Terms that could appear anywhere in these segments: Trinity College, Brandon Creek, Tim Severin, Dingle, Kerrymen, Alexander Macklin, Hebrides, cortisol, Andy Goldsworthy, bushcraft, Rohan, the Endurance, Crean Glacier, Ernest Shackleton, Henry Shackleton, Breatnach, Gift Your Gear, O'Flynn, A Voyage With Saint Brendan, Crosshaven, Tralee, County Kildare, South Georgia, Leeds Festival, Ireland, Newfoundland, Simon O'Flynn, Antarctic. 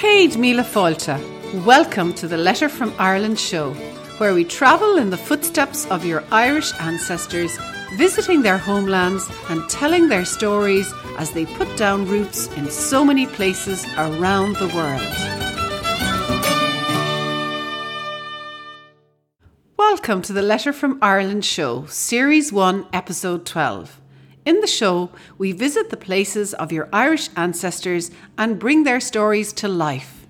Céad Míle Fáilte. Welcome to the Letter from Ireland show, where we travel in the footsteps of your Irish ancestors, visiting their homelands and telling their stories as they put down roots in so many places around the world. Welcome to the Letter from Ireland show, Series 1, Episode 12. In the show, we visit the places of your Irish ancestors and bring their stories to life.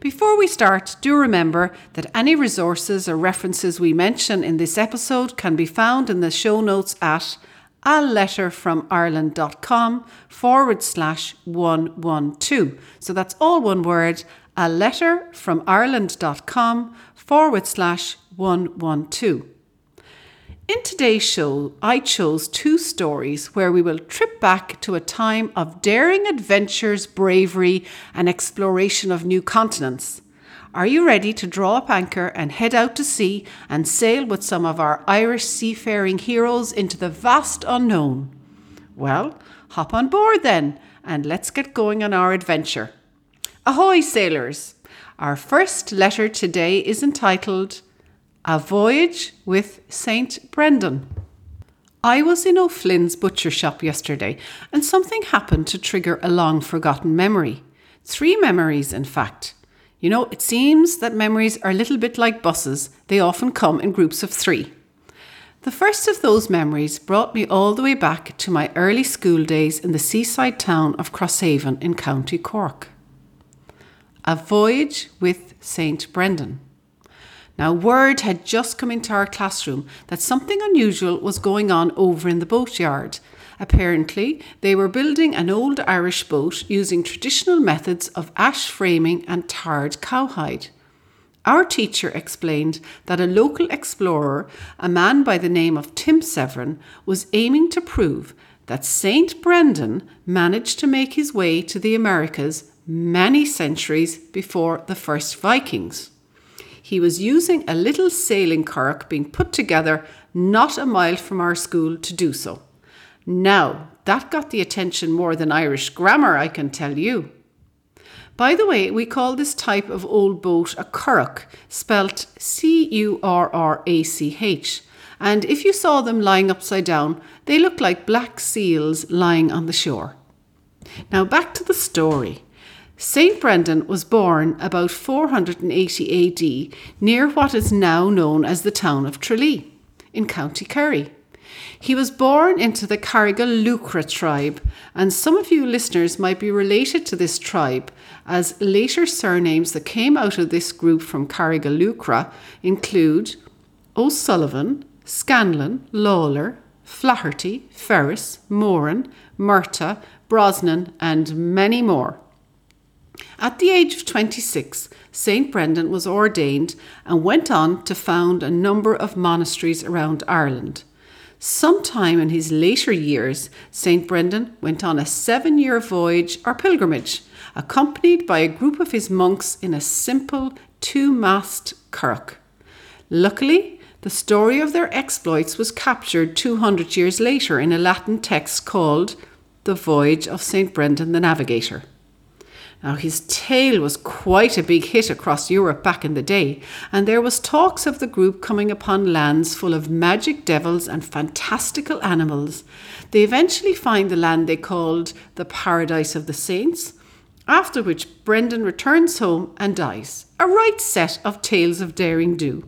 Before we start, do remember that any resources or references we mention in this episode can be found in the show notes at aletterfromireland.com/112. So that's all one word, aletterfromireland.com/112. In today's show, I chose two stories where we will trip back to a time of daring adventures, bravery, and exploration of new continents. Are you ready to draw up anchor and head out to sea and sail with some of our Irish seafaring heroes into the vast unknown? Well, hop on board then, and let's get going on our adventure. Ahoy, sailors! Our first letter today is entitled A Voyage with Saint Brendan. I was in O'Flynn's butcher shop yesterday and something happened to trigger a long forgotten memory. Three memories, in fact. You know, it seems that memories are a little bit like buses. They often come in groups of three. The first of those memories brought me all the way back to my early school days in the seaside town of Crosshaven in County Cork. A Voyage with Saint Brendan. Now, word had just come into our classroom that something unusual was going on over in the boatyard. Apparently, they were building an old Irish boat using traditional methods of ash framing and tarred cowhide. Our teacher explained that a local explorer, a man by the name of Tim Severin, was aiming to prove that Saint Brendan managed to make his way to the Americas many centuries before the first Vikings. He was using a little sailing currach being put together not a mile from our school to do so. Now, that got the attention more than Irish grammar, I can tell you. By the way, we call this type of old boat a currach, spelt Currach, and if you saw them lying upside down, they looked like black seals lying on the shore. Now back to the story. Saint Brendan was born about 480 AD near what is now known as the town of Tralee in County Kerry. He was born into the Carrigalucra tribe, and some of you listeners might be related to this tribe, as later surnames that came out of this group from Carrigalucra include O'Sullivan, Scanlon, Lawlor, Flaherty, Ferris, Moran, Murta, Brosnan, and many more. At the age of 26, St. Brendan was ordained and went on to found a number of monasteries around Ireland. Sometime in his later years, St. Brendan went on a 7-year voyage or pilgrimage, accompanied by a group of his monks in a simple 2-mast currach. Luckily, the story of their exploits was captured 200 years later in a Latin text called The Voyage of St. Brendan the Navigator. Now, his tale was quite a big hit across Europe back in the day, and there was talks of the group coming upon lands full of magic devils and fantastical animals. They eventually find the land they called the Paradise of the Saints, after which Brendan returns home and dies. A right set of tales of daring do.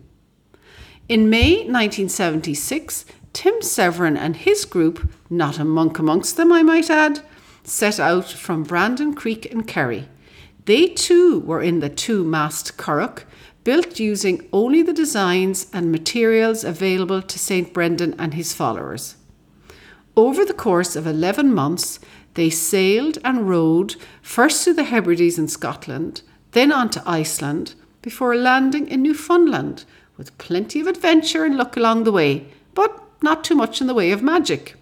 In May 1976, Tim Severin and his group, not a monk amongst them I might add, set out from Brandon Creek in Kerry. They too were in the 2-mast currach, built using only the designs and materials available to St. Brendan and his followers. Over the course of 11 months, they sailed and rowed first to the Hebrides in Scotland, then on to Iceland, before landing in Newfoundland, with plenty of adventure and luck along the way, but not too much in the way of magic.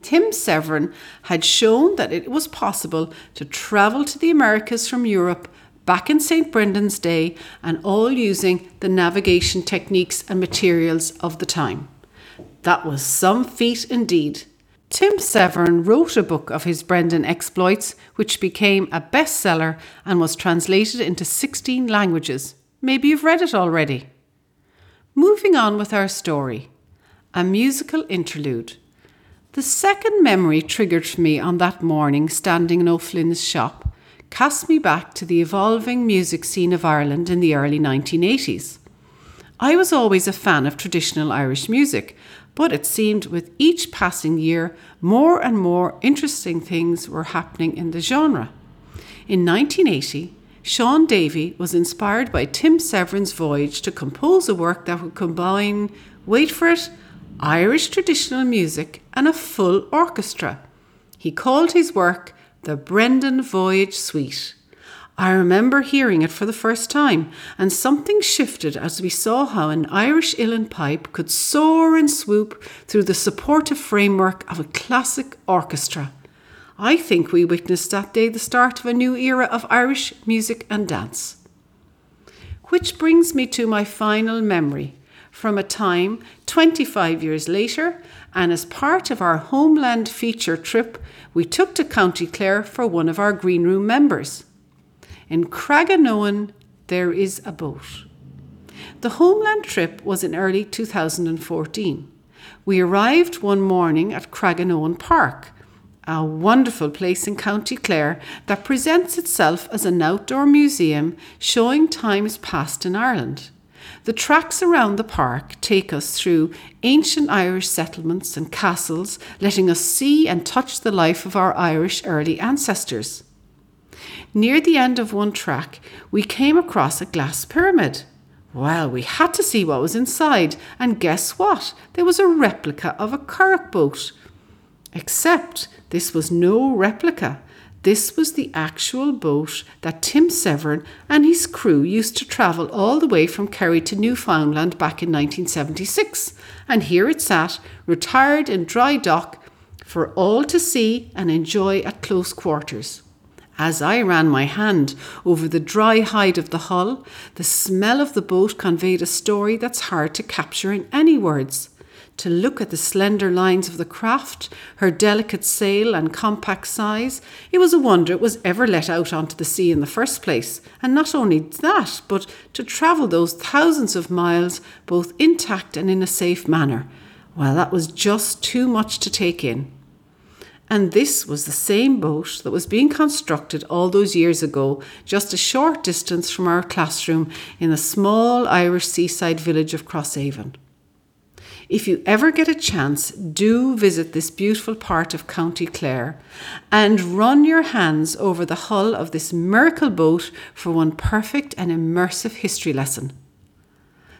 Tim Severin had shown that it was possible to travel to the Americas from Europe back in St. Brendan's day, and all using the navigation techniques and materials of the time. That was some feat indeed. Tim Severin wrote a book of his Brendan exploits, which became a bestseller and was translated into 16 languages. Maybe you've read it already. Moving on with our story. A musical interlude. The second memory triggered for me on that morning standing in O'Flynn's shop cast me back to the evolving music scene of Ireland in the early 1980s. I was always a fan of traditional Irish music, but it seemed with each passing year, more and more interesting things were happening in the genre. In 1980, Sean Davey was inspired by Tim Severin's voyage to compose a work that would combine, wait for it, Irish traditional music and a full orchestra. He called his work the Brendan Voyage Suite. I remember hearing it for the first time, and something shifted as we saw how an Irish uilleann pipe could soar and swoop through the supportive framework of a classic orchestra. I think we witnessed that day the start of a new era of Irish music and dance. Which brings me to my final memory, from a time 25 years later, and as part of our homeland feature trip, we took to County Clare for one of our Green Room members. In Craggaunowen, there is a boat. The homeland trip was in early 2014. We arrived one morning at Craggaunowen Park, a wonderful place in County Clare that presents itself as an outdoor museum showing times past in Ireland. The tracks around the park take us through ancient Irish settlements and castles, letting us see and touch the life of our Irish early ancestors. Near the end of one track, we came across a glass pyramid. Well, we had to see what was inside, and guess what? There was a replica of a currach boat. Except this was no replica. This was the actual boat that Tim Severin and his crew used to travel all the way from Kerry to Newfoundland back in 1976. And here it sat, retired in dry dock, for all to see and enjoy at close quarters. As I ran my hand over the dry hide of the hull, the smell of the boat conveyed a story that's hard to capture in any words. To look at the slender lines of the craft, her delicate sail and compact size, it was a wonder it was ever let out onto the sea in the first place. And not only that, but to travel those thousands of miles, both intact and in a safe manner. Well, that was just too much to take in. And this was the same boat that was being constructed all those years ago, just a short distance from our classroom in the small Irish seaside village of Crosshaven. If you ever get a chance, do visit this beautiful part of County Clare and run your hands over the hull of this miracle boat for one perfect and immersive history lesson.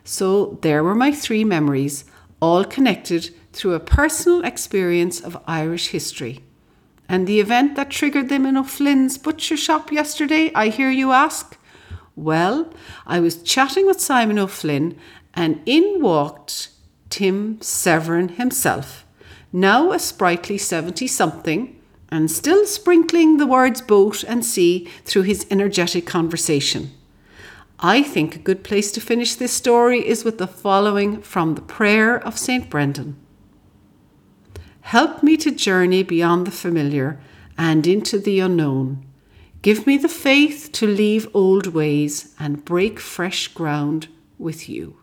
So there were my three memories, all connected through a personal experience of Irish history. And the event that triggered them in O'Flynn's butcher shop yesterday, I hear you ask? Well, I was chatting with Simon O'Flynn and in walked Tim Severin himself, now a sprightly 70-something and still sprinkling the words boat and sea through his energetic conversation. I think a good place to finish this story is with the following from the prayer of Saint Brendan. Help me to journey beyond the familiar and into the unknown. Give me the faith to leave old ways and break fresh ground with you.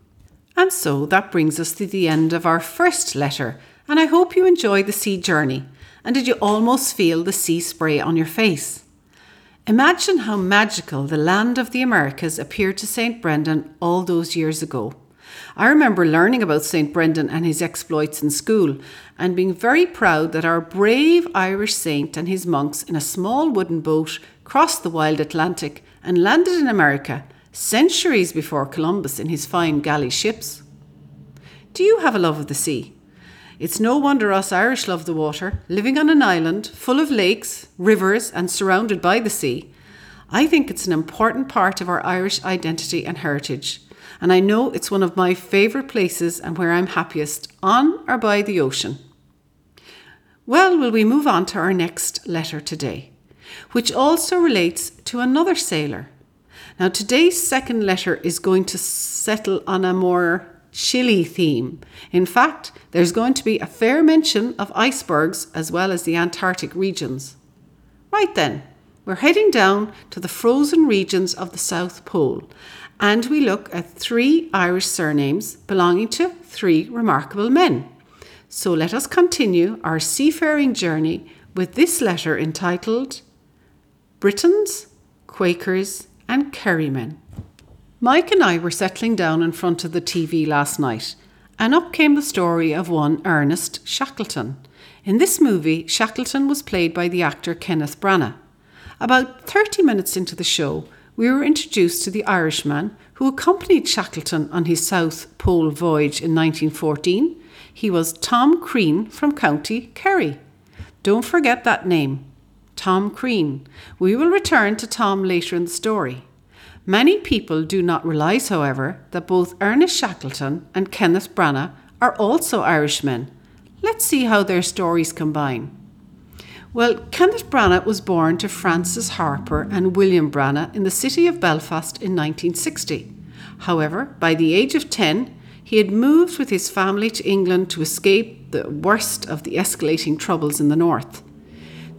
And so that brings us to the end of our first letter, and I hope you enjoyed the sea journey. And did you almost feel the sea spray on your face? Imagine how magical the land of the Americas appeared to St. Brendan all those years ago. I remember learning about St. Brendan and his exploits in school and being very proud that our brave Irish saint and his monks in a small wooden boat crossed the wild Atlantic and landed in America centuries before Columbus in his fine galley ships. Do you have a love of the sea? It's no wonder us Irish love the water, living on an island full of lakes, rivers and surrounded by the sea. I think it's an important part of our Irish identity and heritage. And I know it's one of my favourite places and where I'm happiest, on or by the ocean. Well, will we move on to our next letter today, which also relates to another sailor. Now today's second letter is going to settle on a more chilly theme. In fact, there's going to be a fair mention of icebergs as well as the Antarctic regions. Right then, we're heading down to the frozen regions of the South Pole, and we look at three Irish surnames belonging to three remarkable men. So let us continue our seafaring journey with this letter entitled Britons, Quakers and Kerrymen. Mike and I were settling down in front of the TV last night, and up came the story of one Ernest Shackleton. In this movie, Shackleton was played by the actor Kenneth Branagh. About 30 minutes into the show, we were introduced to the Irishman who accompanied Shackleton on his South Pole voyage in 1914. He was Tom Crean from County Kerry. Don't forget that name, Tom Crean. We will return to Tom later in the story. Many people do not realise, however, that both Ernest Shackleton and Kenneth Branagh are also Irishmen. Let's see how their stories combine. Well, Kenneth Branagh was born to Francis Harper and William Branagh in the city of Belfast in 1960. However, by the age of 10, he had moved with his family to England to escape the worst of the escalating troubles in the north.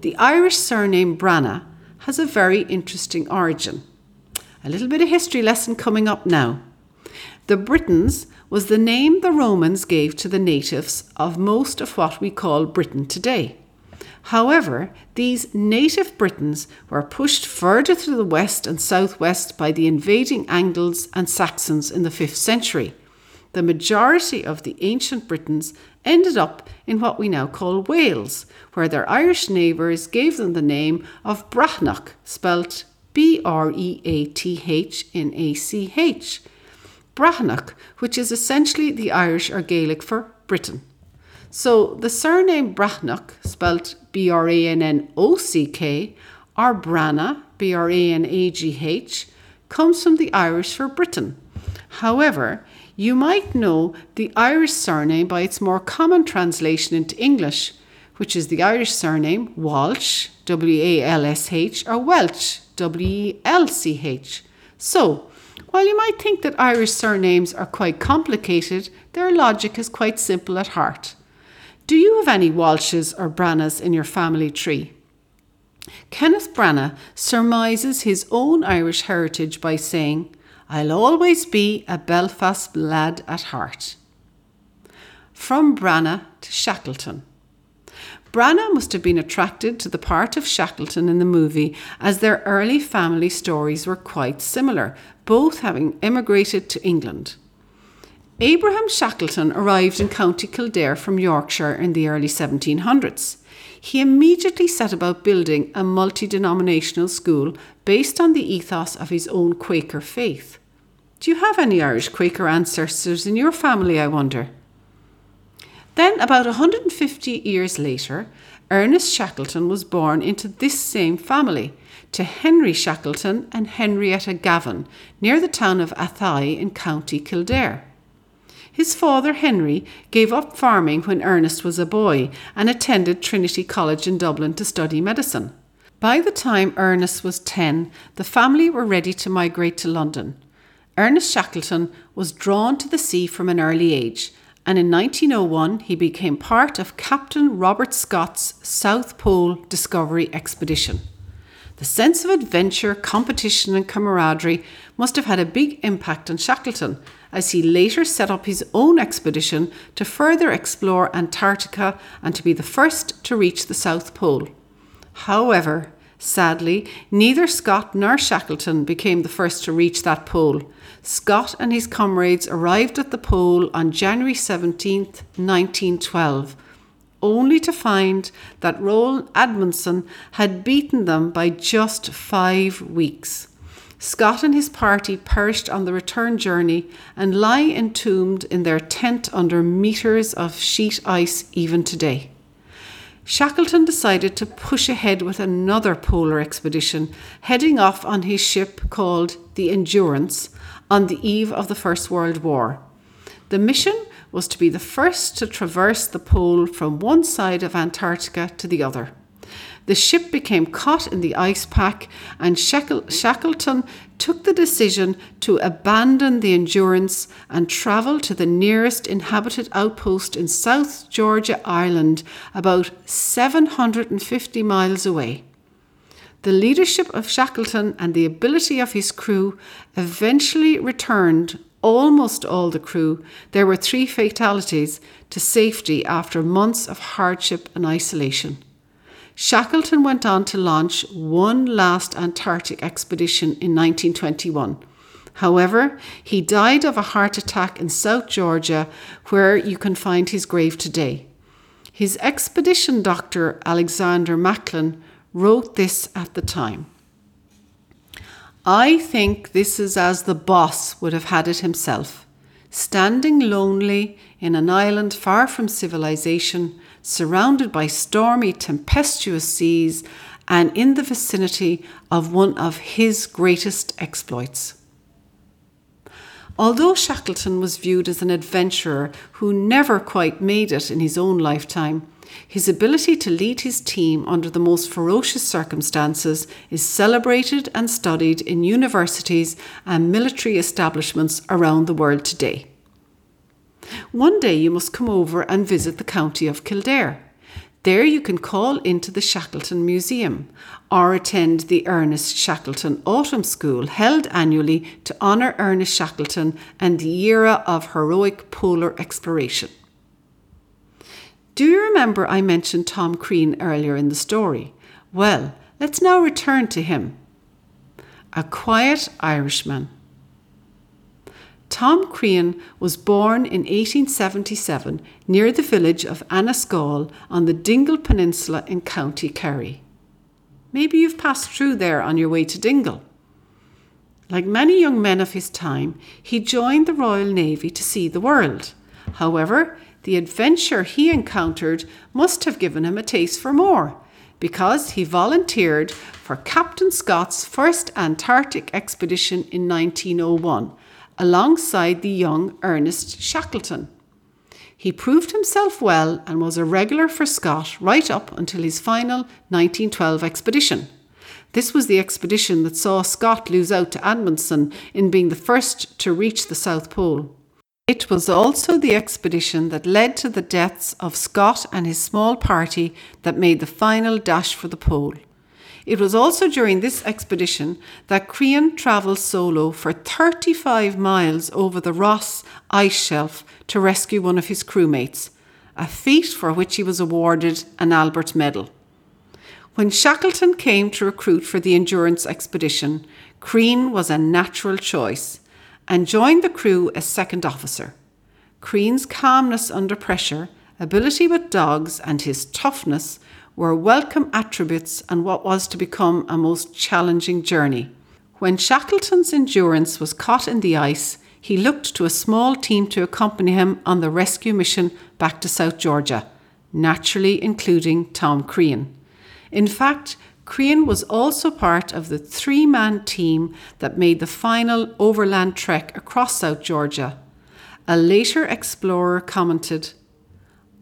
The Irish surname Branagh has a very interesting origin. A little bit of history lesson coming up now. The Britons was the name the Romans gave to the natives of most of what we call Britain today. However, these native Britons were pushed further to the west and southwest by the invading Angles and Saxons in the 5th century. The majority of the ancient Britons ended up in what we now call Wales, where their Irish neighbours gave them the name of Breatnach, spelt Breathnach. Breatnach, which is essentially the Irish or Gaelic for Britain. So the surname Breatnach, spelt Brannock, or Branagh, Branagh, comes from the Irish for Britain. However, you might know the Irish surname by its more common translation into English, which is the Irish surname Walsh, W-A-L-S-H, or Welch, W-E-L-C-H. So, while you might think that Irish surnames are quite complicated, their logic is quite simple at heart. Do you have any Walshes or Branaghs in your family tree? Kenneth Branagh surmises his own Irish heritage by saying, "I'll always be a Belfast lad at heart." From Branagh to Shackleton. Branagh must have been attracted to the part of Shackleton in the movie, as their early family stories were quite similar, both having emigrated to England. Abraham Shackleton arrived in County Kildare from Yorkshire in the early 1700s. He immediately set about building a multi-denominational school based on the ethos of his own Quaker faith. Do you have any Irish Quaker ancestors in your family, I wonder? Then, about 150 years later, Ernest Shackleton was born into this same family, to Henry Shackleton and Henrietta Gavin, near the town of Athy in County Kildare. His father, Henry, gave up farming when Ernest was a boy and attended Trinity College in Dublin to study medicine. By the time Ernest was 10, the family were ready to migrate to London. Ernest Shackleton was drawn to the sea from an early age, and in 1901 he became part of Captain Robert Scott's South Pole Discovery Expedition. The sense of adventure, competition and camaraderie must have had a big impact on Shackleton, as he later set up his own expedition to further explore Antarctica and to be the first to reach the South Pole. However, sadly, neither Scott nor Shackleton became the first to reach that pole. Scott and his comrades arrived at the pole on January 17, 1912, only to find that Roald Amundsen had beaten them by just 5 weeks. Scott and his party perished on the return journey and lie entombed in their tent under metres of sheet ice even today. Shackleton decided to push ahead with another polar expedition, heading off on his ship called the Endurance on the eve of the First World War. The mission was to be the first to traverse the pole from one side of Antarctica to the other. The ship became caught in the ice pack, and Shackleton took the decision to abandon the Endurance and travel to the nearest inhabited outpost in South Georgia, Ireland, about 750 miles away. The leadership of Shackleton and the ability of his crew eventually returned almost all the crew, there were 3 fatalities, to safety after months of hardship and isolation. Shackleton went on to launch one last Antarctic expedition in 1921. However, he died of a heart attack in South Georgia, where you can find his grave today. His expedition doctor, Alexander Macklin, wrote this at the time. "I think this is as the boss would have had it himself, standing lonely in an island far from civilization, surrounded by stormy, tempestuous seas, and in the vicinity of one of his greatest exploits." Although Shackleton was viewed as an adventurer who never quite made it in his own lifetime, his ability to lead his team under the most ferocious circumstances is celebrated and studied in universities and military establishments around the world today. One day you must come over and visit the county of Kildare. There you can call into the Shackleton Museum or attend the Ernest Shackleton Autumn School, held annually to honour Ernest Shackleton and the era of heroic polar exploration. Do you remember I mentioned Tom Crean earlier in the story? Well, let's now return to him. A quiet Irishman. Tom Crean was born in 1877 near the village of Annascaul on the Dingle Peninsula in County Kerry. Maybe you've passed through there on your way to Dingle. Like many young men of his time, he joined the Royal Navy to see the world. However, the adventure he encountered must have given him a taste for more, because he volunteered for Captain Scott's first Antarctic expedition in 1901, alongside the young Ernest Shackleton. He proved himself well and was a regular for Scott right up until his final 1912 expedition. This was the expedition that saw Scott lose out to Amundsen in being the first to reach the South Pole. It was also the expedition that led to the deaths of Scott and his small party that made the final dash for the pole. It was also during this expedition that Crean travelled solo for 35 miles over the Ross ice shelf to rescue one of his crewmates, a feat for which he was awarded an Albert Medal. When Shackleton came to recruit for the Endurance expedition, Crean was a natural choice and joined the crew as second officer. Crean's calmness under pressure, ability with dogs, and his toughness were welcome attributes on what was to become a most challenging journey. When Shackleton's Endurance was caught in the ice, he looked to a small team to accompany him on the rescue mission back to South Georgia, naturally including Tom Crean. In fact, Crean was also part of the 3-man team that made the final overland trek across South Georgia. A later explorer commented,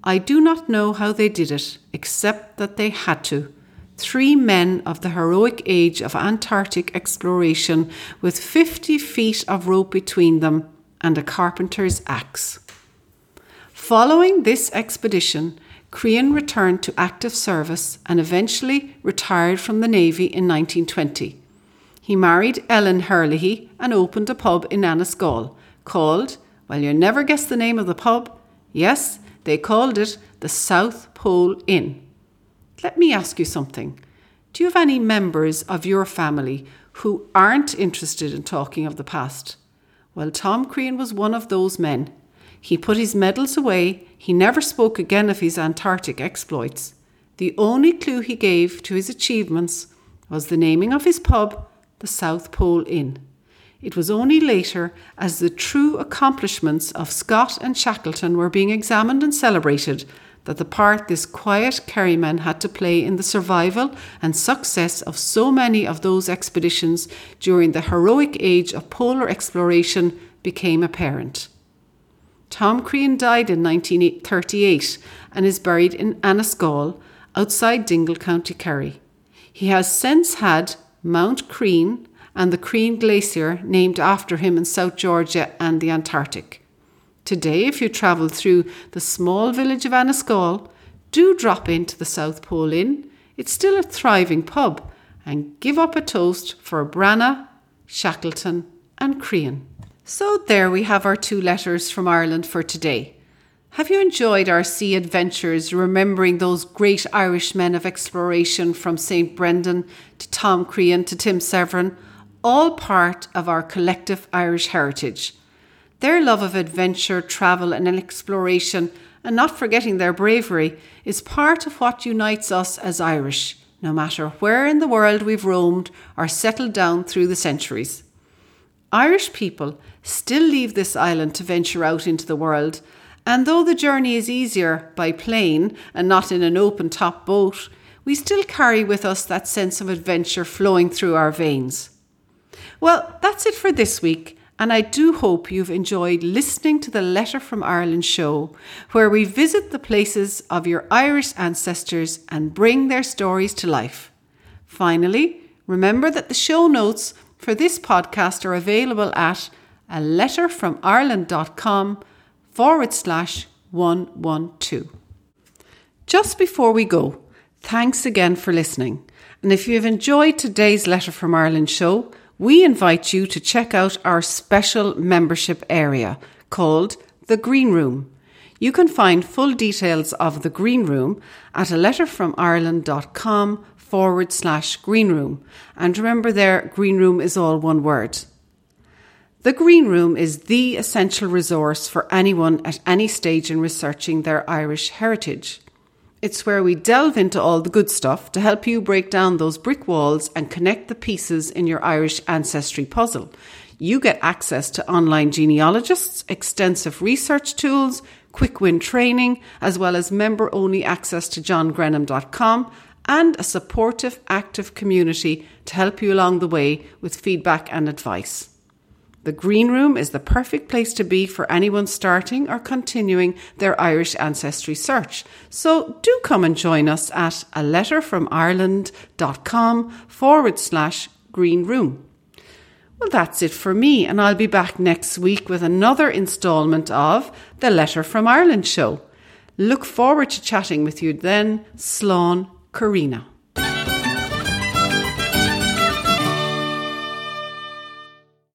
"I do not know how they did it, except that they had to. 3 men of the heroic age of Antarctic exploration with 50 feet of rope between them and a carpenter's axe." Following this expedition, Crean returned to active service and eventually retired from the Navy in 1920. He married Ellen Herlihy and opened a pub in Annascaul called, well, you'll never guess the name of the pub. Yes, they called it the South Pole Inn. Let me ask you something. Do you have any members of your family who aren't interested in talking of the past? Well, Tom Crean was one of those men. He put his medals away. He never spoke again of his Antarctic exploits. The only clue he gave to his achievements was the naming of his pub, the South Pole Inn. It was only later, as the true accomplishments of Scott and Shackleton were being examined and celebrated, that the part this quiet Kerryman had to play in the survival and success of so many of those expeditions during the heroic age of polar exploration became apparent. Tom Crean died in 1938 and is buried in Annascaul outside Dingle, County Kerry. He has since had Mount Crean and the Crean Glacier named after him in South Georgia and the Antarctic. Today, if you travel through the small village of Annascaul, do drop into the South Pole Inn. It's still a thriving pub, and give up a toast for Branagh, Shackleton and Crean. So there we have our two letters from Ireland for today. Have you enjoyed our sea adventures, remembering those great Irish men of exploration from St. Brendan to Tom Crean to Tim Severin, all part of our collective Irish heritage? Their love of adventure, travel and exploration, and not forgetting their bravery, is part of what unites us as Irish, no matter where in the world we've roamed or settled down through the centuries. Irish people still leave this island to venture out into the world, and though the journey is easier by plane and not in an open-top boat, we still carry with us that sense of adventure flowing through our veins. Well, that's it for this week, and I do hope you've enjoyed listening to the Letter from Ireland show, where we visit the places of your Irish ancestors and bring their stories to life. Finally, remember that the show notes for this podcast are available at aletterfromireland.com/112. Just before we go, thanks again for listening. And if you've enjoyed today's Letter from Ireland show, we invite you to check out our special membership area called The Green Room. You can find full details of The Green Room at aletterfromireland.com/green room. And remember there, green room is all one word. The Green Room is the essential resource for anyone at any stage in researching their Irish heritage. It's where we delve into all the good stuff to help you break down those brick walls and connect the pieces in your Irish ancestry puzzle. You get access to online genealogists, extensive research tools, quick win training, as well as member-only access to johngrenham.com and a supportive, active community to help you along the way with feedback and advice. The Green Room is the perfect place to be for anyone starting or continuing their Irish ancestry search. So do come and join us at aletterfromireland.com/green room. Well, that's it for me, and I'll be back next week with another instalment of the Letter from Ireland show. Look forward to chatting with you then, Slán Karina.